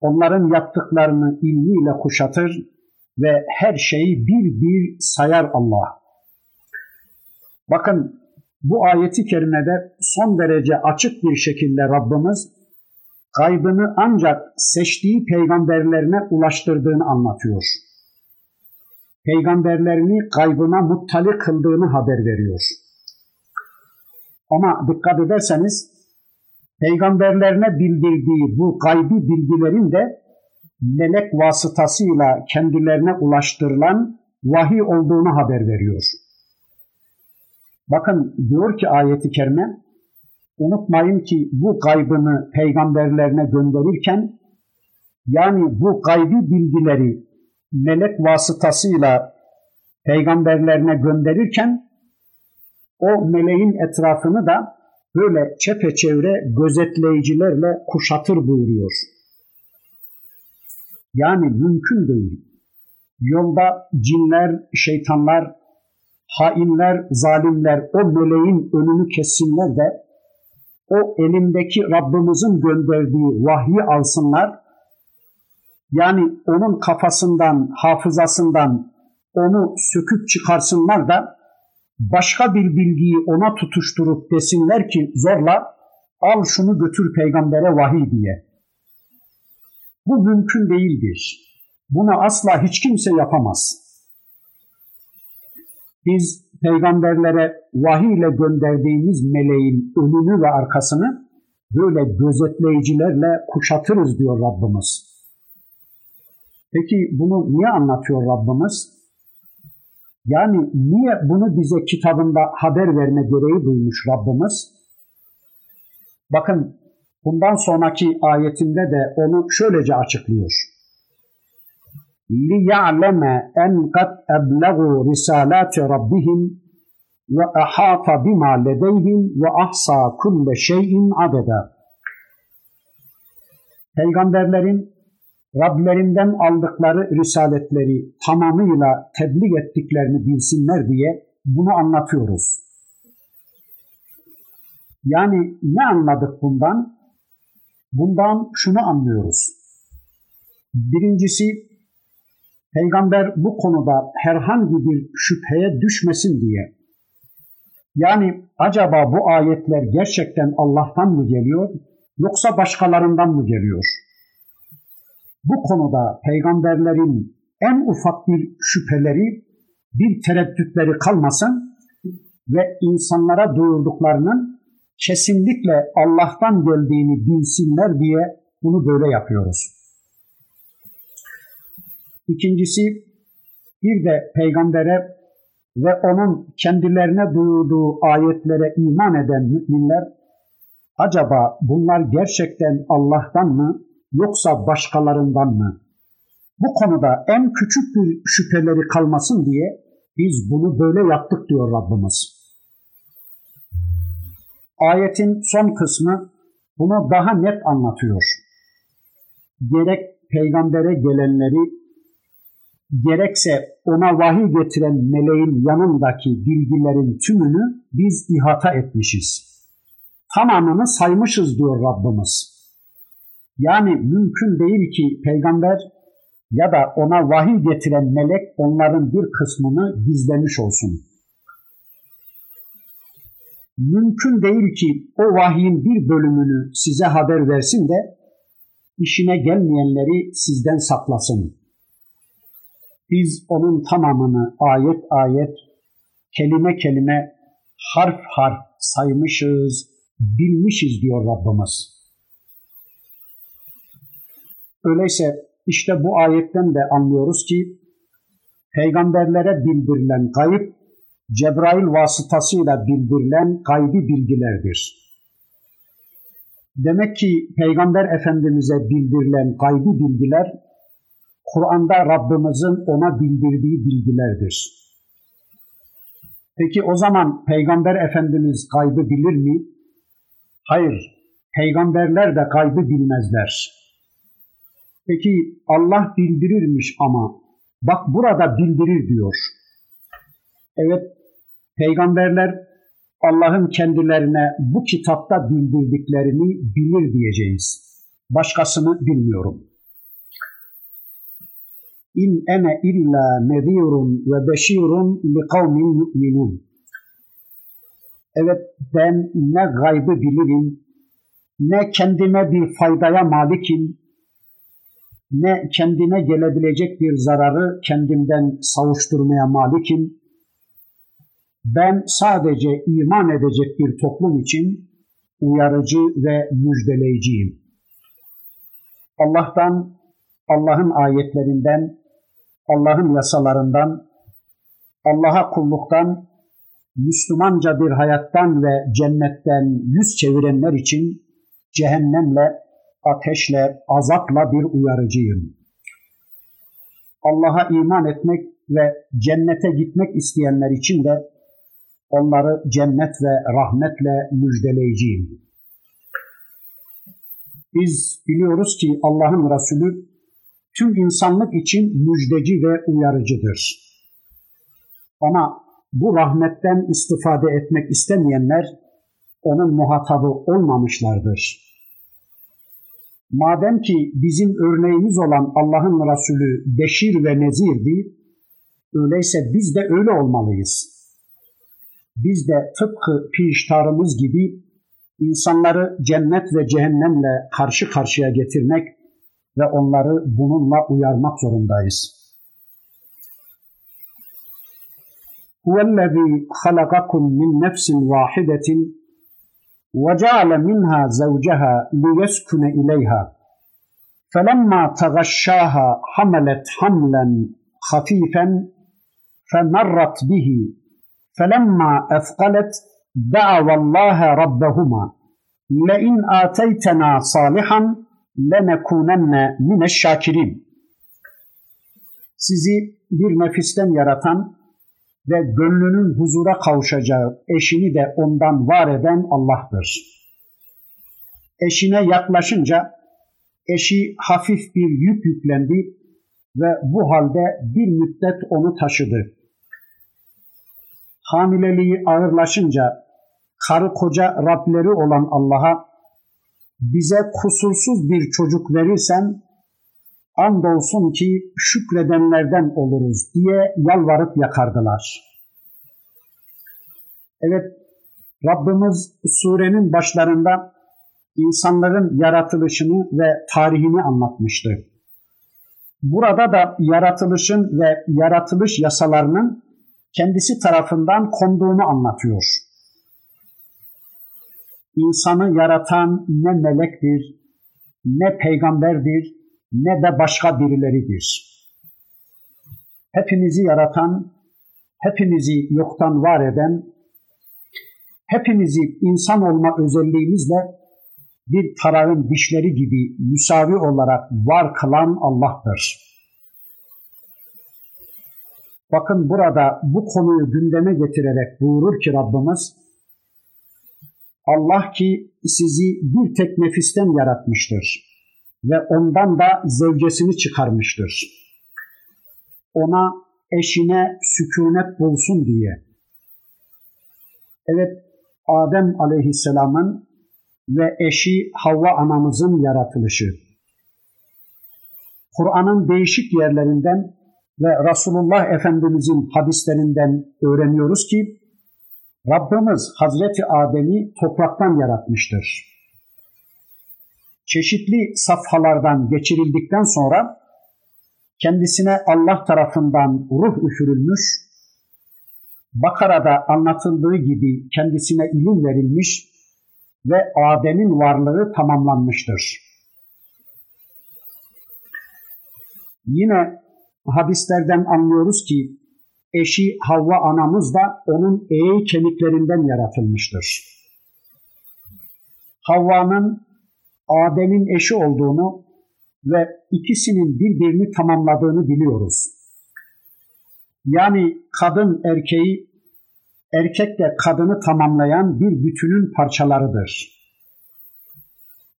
Onların yaptıklarını ilmiyle kuşatır ve her şeyi bir bir sayar Allah. Bakın bu ayeti kerimede son derece açık bir şekilde Rabbimiz gaybını ancak seçtiği peygamberlerine ulaştırdığını anlatıyor. Peygamberlerini gaybına muttali kıldığını haber veriyor. Ama dikkat ederseniz peygamberlerine bildirdiği bu gaybi bilgilerin de melek vasıtasıyla kendilerine ulaştırılan vahiy olduğunu haber veriyor. Bakın diyor ki ayeti kerime, unutmayın ki bu gaybını peygamberlerine gönderirken, yani bu gaybi bilgileri melek vasıtasıyla peygamberlerine gönderirken, o meleğin etrafını da böyle çepeçevre gözetleyicilerle kuşatır buyuruyor. Yani mümkün değil. Yolda cinler, şeytanlar, hainler, zalimler o meleğin önünü kessinler de o elindeki Rabbimizin gönderdiği vahyi alsınlar. Yani onun kafasından, hafızasından onu söküp çıkarsınlar da başka bir bilgiyi ona tutuşturup desinler ki zorla al şunu götür peygambere vahiy diye. Bu mümkün değildir. Bunu asla hiç kimse yapamaz. Biz peygamberlere vahiy ile gönderdiğimiz meleğin önünü ve arkasını böyle gözetleyicilerle kuşatırız diyor Rabbimiz. Peki bunu niye anlatıyor Rabbimiz? Yani niye bunu bize kitabında haber verme gereği duymuş Rabbimiz? Bakın bundan sonraki ayetinde de onu şöylece açıklıyor. لِيَعْلَمَ اَنْ قَدْ اَبْلَغُوا رِسَالَاتِ رَبِّهِمْ وَاَحَاطَ بِمَا لَدَيْهِمْ وَاَحْصَى كُلَّ شَيْءٍ عَدَدًا. Peygamberlerin Rablerinden aldıkları risaletleri tamamıyla tebliğ ettiklerini bilsinler diye bunu anlatıyoruz. Yani ne anladık bundan? Bundan şunu anlıyoruz. Birincisi, peygamber bu konuda herhangi bir şüpheye düşmesin diye. Yani acaba bu ayetler gerçekten Allah'tan mı geliyor yoksa başkalarından mı geliyor? Bu konuda peygamberlerin en ufak bir şüpheleri, bir tereddütleri kalmasın ve insanlara duyurduklarının kesinlikle Allah'tan geldiğini bilsinler diye bunu böyle yapıyoruz. İkincisi, bir de peygambere ve onun kendilerine duyurduğu ayetlere iman eden müminler, acaba bunlar gerçekten Allah'tan mı yoksa başkalarından mı? Bu konuda en küçük bir şüpheleri kalmasın diye biz bunu böyle yaptık diyor Rabbimiz. Ayetin son kısmı bunu daha net anlatıyor. Gerek peygambere gelenleri, gerekse ona vahiy getiren meleğin yanındaki bilgilerin tümünü biz ihata etmişiz. Tamamını saymışız diyor Rabbimiz. Yani mümkün değil ki peygamber ya da ona vahiy getiren melek onların bir kısmını gizlemiş olsun. Mümkün değil ki o vahyin bir bölümünü size haber versin de işine gelmeyenleri sizden saklasın. Biz onun tamamını ayet ayet, kelime kelime, harf harf saymışız, bilmişiz diyor Rabbimiz. Öyleyse işte bu ayetten de anlıyoruz ki peygamberlere bildirilen gayb, Cebrail vasıtasıyla bildirilen gaybi bilgilerdir. Demek ki Peygamber Efendimiz'e bildirilen gaybi bilgiler, Kur'an'da Rabbimizin ona bildirdiği bilgilerdir. Peki o zaman Peygamber Efendimiz gaybı bilir mi? Hayır, peygamberler de gaybı bilmezler. Peki Allah bildirirmiş ama, bak burada bildirir diyor. Evet, peygamberler Allah'ın kendilerine bu kitapta bildirdiklerini bilir diyeceğiz. Başkasını bilmiyorum. İn ene illa nezirun ve beşirun li kavmin yu'minun. Evet, ben ne gaybı bilirim, ne kendime bir faydaya malikim, ne kendime gelebilecek bir zararı kendimden savuşturmaya malikim. Ben sadece iman edecek bir toplum için uyarıcı ve müjdeleyiciyim. Allah'tan, Allah'ın ayetlerinden, Allah'ın yasalarından, Allah'a kulluktan, Müslümanca bir hayattan ve cennetten yüz çevirenler için cehennemle, ateşle, azapla bir uyarıcıyım. Allah'a iman etmek ve cennete gitmek isteyenler için de onları cennet ve rahmetle müjdeleyeceğim. Biz biliyoruz ki Allah'ın Resulü tüm insanlık için müjdeci ve uyarıcıdır. Ama bu rahmetten istifade etmek istemeyenler onun muhatabı olmamışlardır. Madem ki bizim örneğimiz olan Allah'ın Resulü beşir ve nezirdi, öyleyse biz de öyle olmalıyız. Biz de tıpkı piştarımız gibi insanları cennet ve cehennemle karşı karşıya getirmek ve onları bununla uyarmak zorundayız. Huvellezî halakakum min nefsin vâhidetin ve ceale minhâ zevceha liyeskune ileyha felemmâ teğaşşâha hamelet hamlen hafîfen femerrat bihi فَلَمَّا أَثْقَلَتْ دَعَوَا اللّٰهَ رَبَّهُمَا لَاِنْ آتَيْتَنَا صَالِحًا لَنَكُونَنَّ مِنَ الشَّاكِرِينَ. Sizi bir nefisten yaratan ve gönlünün huzura kavuşacağı eşini de ondan var eden Allah'tır. Eşine yaklaşınca eşi hafif bir yük yüklendi ve bu halde bir müddet onu taşıdı. Hamileliği ağırlaşınca karı koca Rableri olan Allah'a bize kusursuz bir çocuk verirsen andolsun ki şükredenlerden oluruz diye yalvarıp yakardılar. Evet, Rabbimiz surenin başlarında insanların yaratılışını ve tarihini anlatmıştı. Burada da yaratılışın ve yaratılış yasalarının kendisi tarafından konduğunu anlatıyor. İnsanı yaratan ne melektir, ne peygamberdir, ne de başka birileridir. Hepimizi yaratan, hepimizi yoktan var eden, hepimizi insan olma özelliğimizle bir tarağın dişleri gibi müsavi olarak var kılan Allah'tır. Bakın burada bu konuyu gündeme getirerek buyurur ki Rabbimiz, Allah ki sizi bir tek nefisten yaratmıştır ve ondan da zevcesini çıkarmıştır. Ona, eşine sükunet bulsun diye. Evet, Adem aleyhisselamın ve eşi Havva anamızın yaratılışı. Kur'an'ın değişik yerlerinden ve Resulullah Efendimizin hadislerinden öğreniyoruz ki Rabbimiz Hazreti Adem'i topraktan yaratmıştır. çeşitli safhalardan geçirildikten sonra kendisine Allah tarafından ruh üfürülmüş, Bakara'da anlatıldığı gibi kendisine ilim verilmiş ve Adem'in varlığı tamamlanmıştır. Yine hadislerden anlıyoruz ki eşi Havva anamız da onun eği kemiklerinden yaratılmıştır. Havva'nın Adem'in eşi olduğunu ve ikisinin birbirini tamamladığını biliyoruz. Yani kadın erkeği, erkek de kadını tamamlayan bir bütünün parçalarıdır.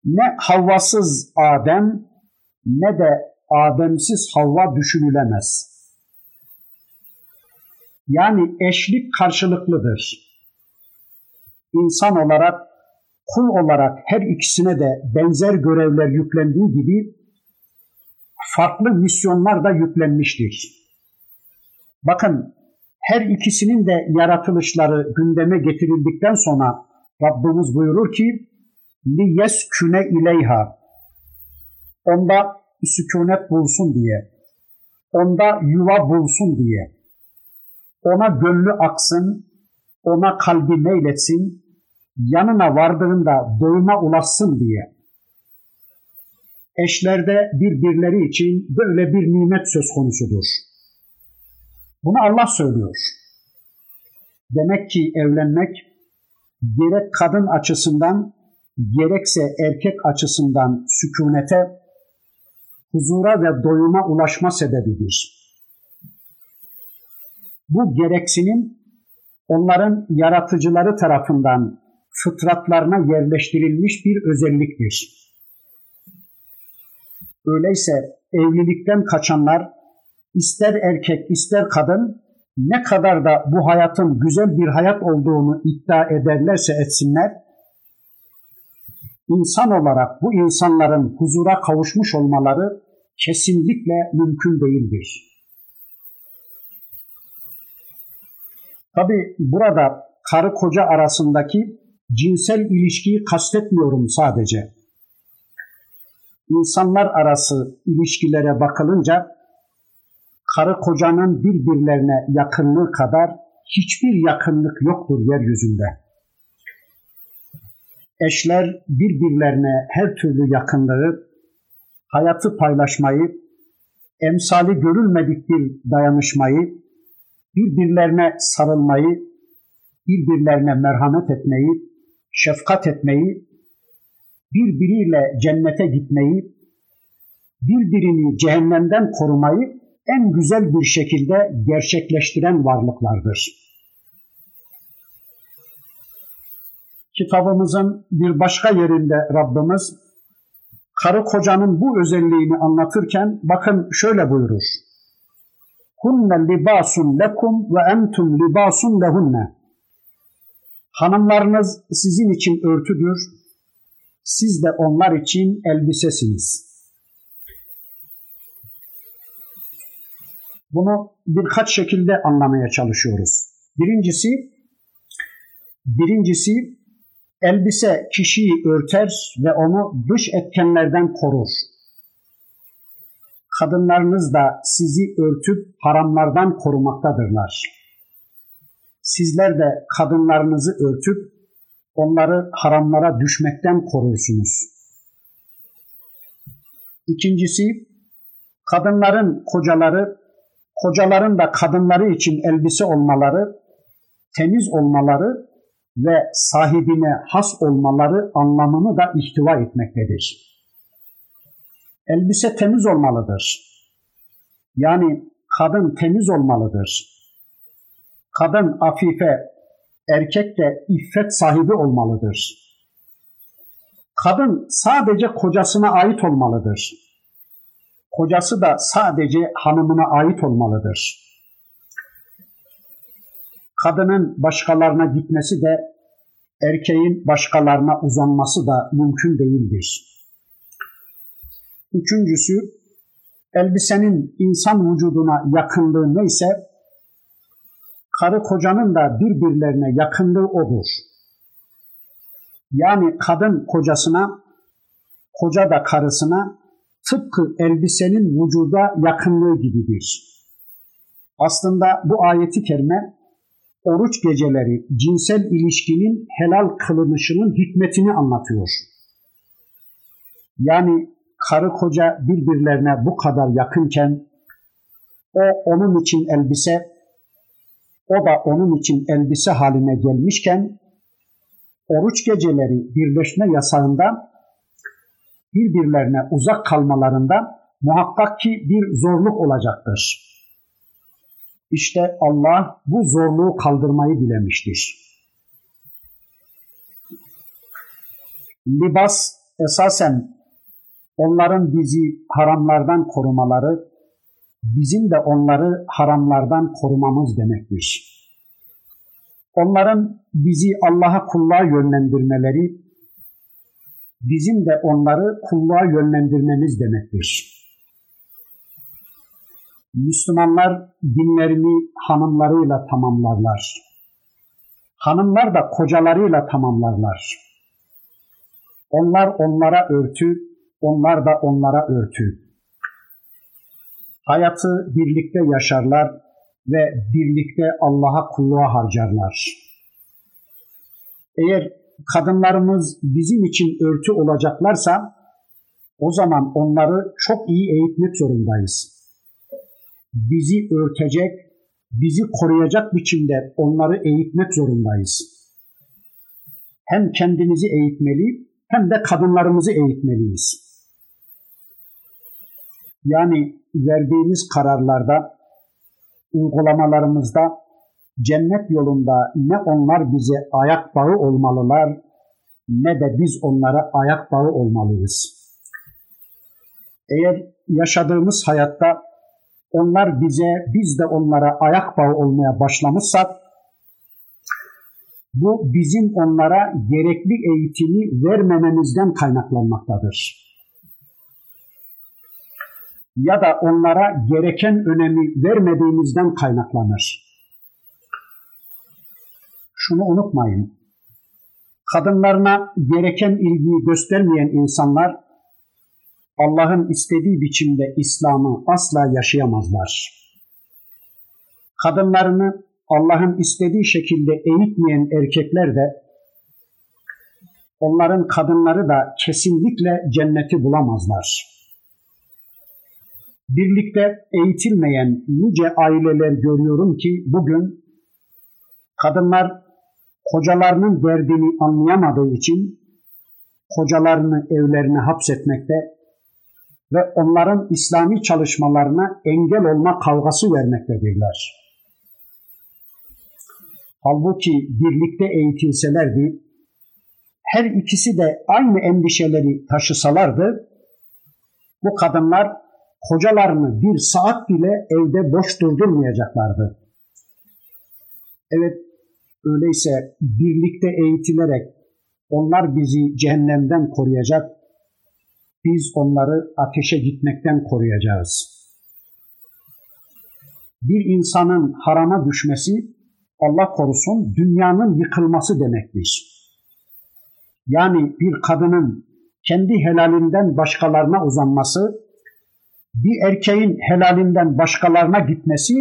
Ne Havvasız Adem ne de Ademsiz Havva düşünülemez. Yani eşlik karşılıklıdır. İnsan olarak, kul olarak her ikisine de benzer görevler yüklendiği gibi farklı misyonlar da yüklenmiştir. Bakın, her ikisinin de yaratılışları gündeme getirildikten sonra Rabbimiz buyurur ki لِيَسْكُنَ اِلَيْهَا onda sükunet bulsun diye, onda yuva bulsun diye, ona gönlü aksın, ona kalbi meyletsin, yanına vardığında doyuma ulaşsın diye. Eşlerde birbirleri için böyle bir nimet söz konusudur. Bunu Allah söylüyor. Demek ki evlenmek gerek kadın açısından gerekse erkek açısından sükunete, huzura ve doyuma ulaşma sebebidir. Bu gereksinim onların yaratıcıları tarafından fıtratlarına yerleştirilmiş bir özelliktir. Öyleyse evlilikten kaçanlar ister erkek ister kadın ne kadar da bu hayatın güzel bir hayat olduğunu iddia ederlerse etsinler, insan olarak bu insanların huzura kavuşmuş olmaları kesinlikle mümkün değildir. Tabi burada karı koca arasındaki cinsel ilişkiyi kastetmiyorum sadece. İnsanlar arası ilişkilere bakılınca karı kocanın birbirlerine yakınlığı kadar hiçbir yakınlık yoktur yeryüzünde. Eşler birbirlerine her türlü yakınlığı, hayatı paylaşmayı, emsali görülmedik bir dayanışmayı, birbirlerine sarılmayı, birbirlerine merhamet etmeyi, şefkat etmeyi, birbiriyle cennete gitmeyi, birbirini cehennemden korumayı en güzel bir şekilde gerçekleştiren varlıklardır. Kitabımızın bir başka yerinde Rabbimiz karı kocanın bu özelliğini anlatırken bakın şöyle buyurur. Hunne libasun lekum ve entum libasun lehunne. Hanımlarınız sizin için örtüdür, siz de onlar için elbisesiniz. Bunu birkaç şekilde anlamaya çalışıyoruz. Birincisi elbise kişiyi örter ve onu dış etkenlerden korur. Kadınlarınız da sizi örtüp haramlardan korumaktadırlar. Sizler de kadınlarınızı örtüp onları haramlara düşmekten korursunuz. İkincisi, kadınların kocaları, kocaların da kadınları için elbise olmaları, temiz olmaları ve sahibine has olmaları anlamını da ihtiva etmektedir. Elbise temiz olmalıdır. Yani kadın temiz olmalıdır. Kadın afife, erkek de iffet sahibi olmalıdır. Kadın sadece kocasına ait olmalıdır. Kocası da sadece hanımına ait olmalıdır. Kadının başkalarına gitmesi de, erkeğin başkalarına uzanması da mümkün değildir. Üçüncüsü, elbisenin insan vücuduna yakınlığı neyse, karı kocanın da birbirlerine yakınlığı odur. Yani kadın kocasına, koca da karısına tıpkı elbisenin vücuda yakınlığı gibidir. Aslında bu ayeti kerime oruç geceleri cinsel ilişkinin helal kılınışının hikmetini anlatıyor. Yani karı koca birbirlerine bu kadar yakınken o onun için elbise, o da onun için elbise haline gelmişken oruç geceleri birleşme yasağında birbirlerine uzak kalmalarında muhakkak ki bir zorluk olacaktır. İşte Allah bu zorluğu kaldırmayı dilemiştir. Libas esasen onların bizi haramlardan korumaları, bizim de onları haramlardan korumamız demektir. Onların bizi Allah'a kulluğa yönlendirmeleri, bizim de onları kulluğa yönlendirmemiz demektir. Müslümanlar dinlerini hanımlarıyla tamamlarlar. Hanımlar da kocalarıyla tamamlarlar. Onlar onlara örtü, onlar da onlara örtü. Hayatı birlikte yaşarlar ve birlikte Allah'a kulluğa harcarlar. Eğer kadınlarımız bizim için örtü olacaklarsa, o zaman onları çok iyi eğitmek zorundayız. Bizi örtecek, bizi koruyacak biçimde onları eğitmek zorundayız. Hem kendimizi eğitmeli, hem de kadınlarımızı eğitmeliyiz. Yani verdiğimiz kararlarda, uygulamalarımızda, cennet yolunda ne onlar bize ayak bağı olmalılar, ne de biz onlara ayak bağı olmalıyız. Eğer yaşadığımız hayatta onlar bize, biz de onlara ayak bağı olmaya başlamışsak, bu bizim onlara gerekli eğitimi vermememizden kaynaklanmaktadır. Ya da onlara gereken önemi vermediğimizden kaynaklanır. Şunu unutmayın, kadınlarına gereken ilgiyi göstermeyen insanlar, Allah'ın istediği biçimde İslam'ı asla yaşayamazlar. Kadınlarını Allah'ın istediği şekilde eğitmeyen erkekler de, onların kadınları da kesinlikle cenneti bulamazlar. Birlikte eğitilmeyen nice aileler görüyorum ki bugün kadınlar kocalarının derdini anlayamadığı için kocalarını evlerine hapsetmekte ve onların İslami çalışmalarına engel olma kavgası vermektedirler. Halbuki birlikte eğitilselerdi, her ikisi de aynı endişeleri taşısalardı, bu kadınlar kocalarını bir saat bile evde boş durdurmayacaklardı. Evet, öyleyse birlikte eğitilerek onlar bizi cehennemden koruyacak, biz onları ateşe gitmekten koruyacağız. Bir insanın harama düşmesi, Allah korusun, dünyanın yıkılması demektir. Yani bir kadının kendi helalinden başkalarına uzanması, bir erkeğin helalinden başkalarına gitmesi,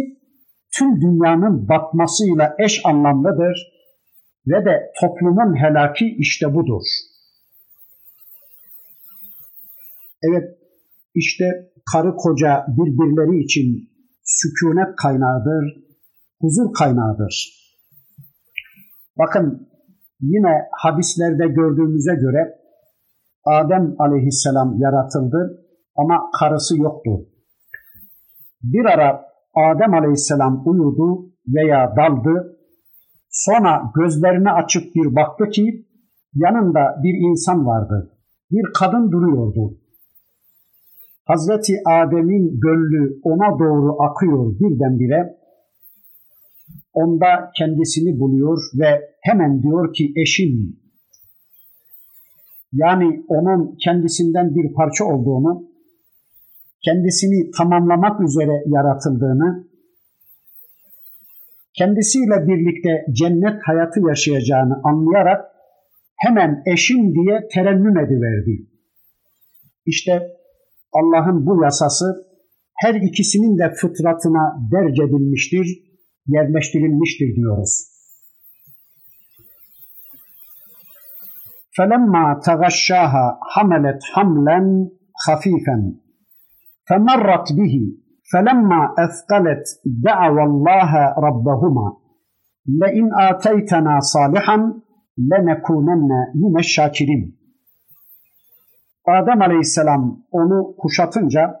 tüm dünyanın batmasıyla eş anlamlıdır ve de toplumun helaki işte budur. Evet, işte karı koca birbirleri için sükunet kaynağıdır, huzur kaynağıdır. Bakın, yine hadislerde gördüğümüze göre Adem aleyhisselam yaratıldı ama karısı yoktu. Bir ara Adem aleyhisselam uyudu veya daldı, sonra gözlerini açıp bir baktı ki yanında bir insan vardı, bir kadın duruyordu. Hazreti Adem'in gönlü ona doğru akıyor birdenbire, onda kendisini buluyor ve hemen diyor ki eşim, yani onun kendisinden bir parça olduğunu, kendisini tamamlamak üzere yaratıldığını, kendisiyle birlikte cennet hayatı yaşayacağını anlayarak hemen eşim diye terennüm ediverdi. İşte Allah'ın bu yasası her ikisinin de fıtratına derc edilmiştir, yerleştirilmiştir diyoruz. فَلَمَّا تَغَشَّاهَا حَمَلَتْ حَمْلًا خَف۪يفًا فَمَرَّتْ بِهِ فَلَمَّا اَثْقَلَتْ دَعَوَ اللّٰهَ رَبَّهُمَا لَاِنْ آتَيْتَنَا صَالِحًا لَنَكُونَنَّ مِنَ الشَّاكِرِينَ Adem Aleyhisselam onu kuşatınca,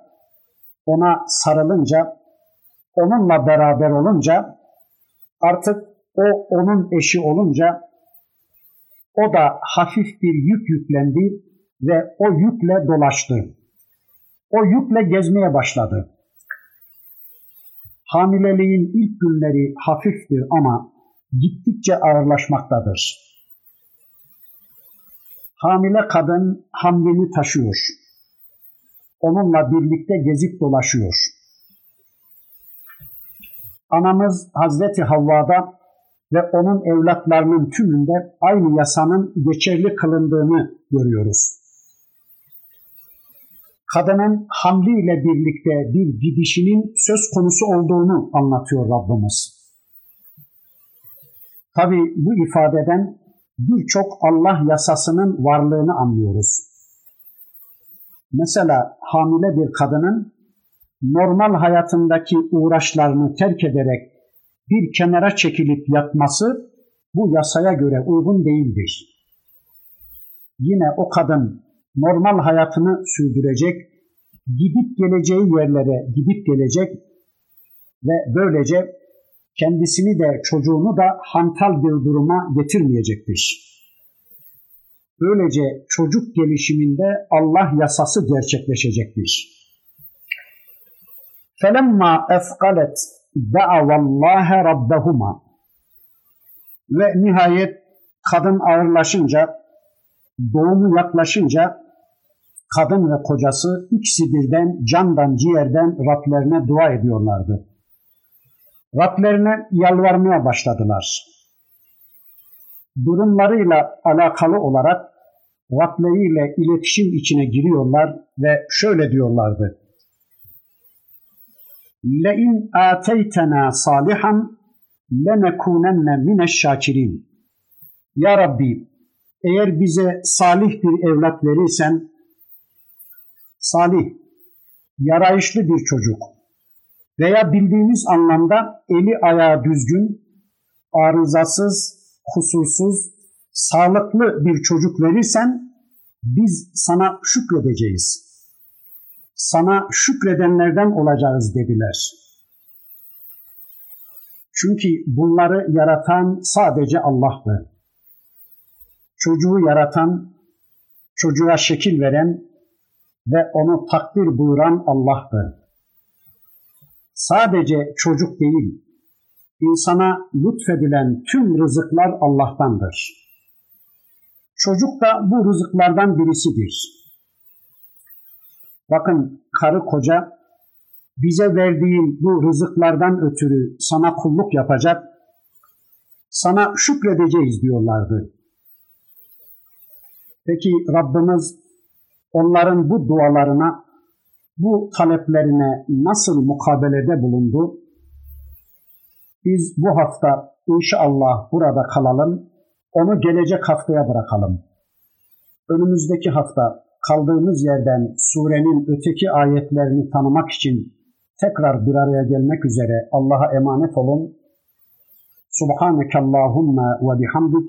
ona sarılınca, onunla beraber olunca, artık o onun eşi olunca, o da hafif bir yük yüklendi ve o yükle dolaştı. O yükle gezmeye başladı. Hamileliğin ilk günleri hafiftir ama gittikçe ağırlaşmaktadır. Hamile kadın hamlini taşıyor. Onunla birlikte gezip dolaşıyor. Anamız Hazreti Havva'da ve onun evlatlarının tümünde aynı yasanın geçerli kılındığını görüyoruz. Kadının hamliyle birlikte bir gidişinin söz konusu olduğunu anlatıyor Rabbimiz. Tabi bu ifadeden birçok Allah yasasının varlığını anlıyoruz. Mesela hamile bir kadının normal hayatındaki uğraşlarını terk ederek bir kenara çekilip yatması bu yasaya göre uygun değildir. Yine o kadın normal hayatını sürdürecek, gidip geleceği yerlere gidip gelecek ve böylece kendisini de çocuğunu da hantal bir duruma getirmeyecektir. Böylece çocuk gelişiminde Allah yasası gerçekleşecektir. فَلَمَّا اَثْقَلَتْ دَعَوَ اللّٰهَ رَبَّهُمَا Ve nihayet kadın ağırlaşınca, doğumu yaklaşınca kadın ve kocası ikisi birden candan ciğerden Rablerine dua ediyorlardı. Rablerine yalvarmaya başladılar. Durumlarıyla alakalı olarak Rableriyle iletişim içine giriyorlar ve şöyle diyorlardı. لَاِنْ آتَيْتَنَا صَالِحًا لَنَكُونَنَّ مِنَ الشَّاكِرِينَ Ya Rabbi, eğer bize salih bir evlat verirsen, salih, yarayışlı bir çocuk veya bildiğimiz anlamda eli ayağı düzgün, arızasız, kusursuz, sağlıklı bir çocuk verirsen biz sana şükredeceğiz. Sana şükredenlerden olacağız dediler. Çünkü bunları yaratan sadece Allah'tır. Çocuğu yaratan, çocuğa şekil veren ve onu takdir buyuran Allah'tır. Sadece çocuk değil, insana lütfedilen tüm rızıklar Allah'tandır. Çocuk da bu rızıklardan birisidir. Bakın karı koca, bize verdiğin bu rızıklardan ötürü sana kulluk yapacak, sana şükredeceğiz diyorlardı. Peki Rabbimiz onların bu dualarına, bu taleplerine nasıl mukabelede bulundu? Biz bu hafta inşallah burada kalalım, onu gelecek haftaya bırakalım. Önümüzdeki hafta kaldığımız yerden surenin öteki ayetlerini tanımak için tekrar bir araya gelmek üzere Allah'a emanet olun. Subhaneke Allahümme ve bihamdik.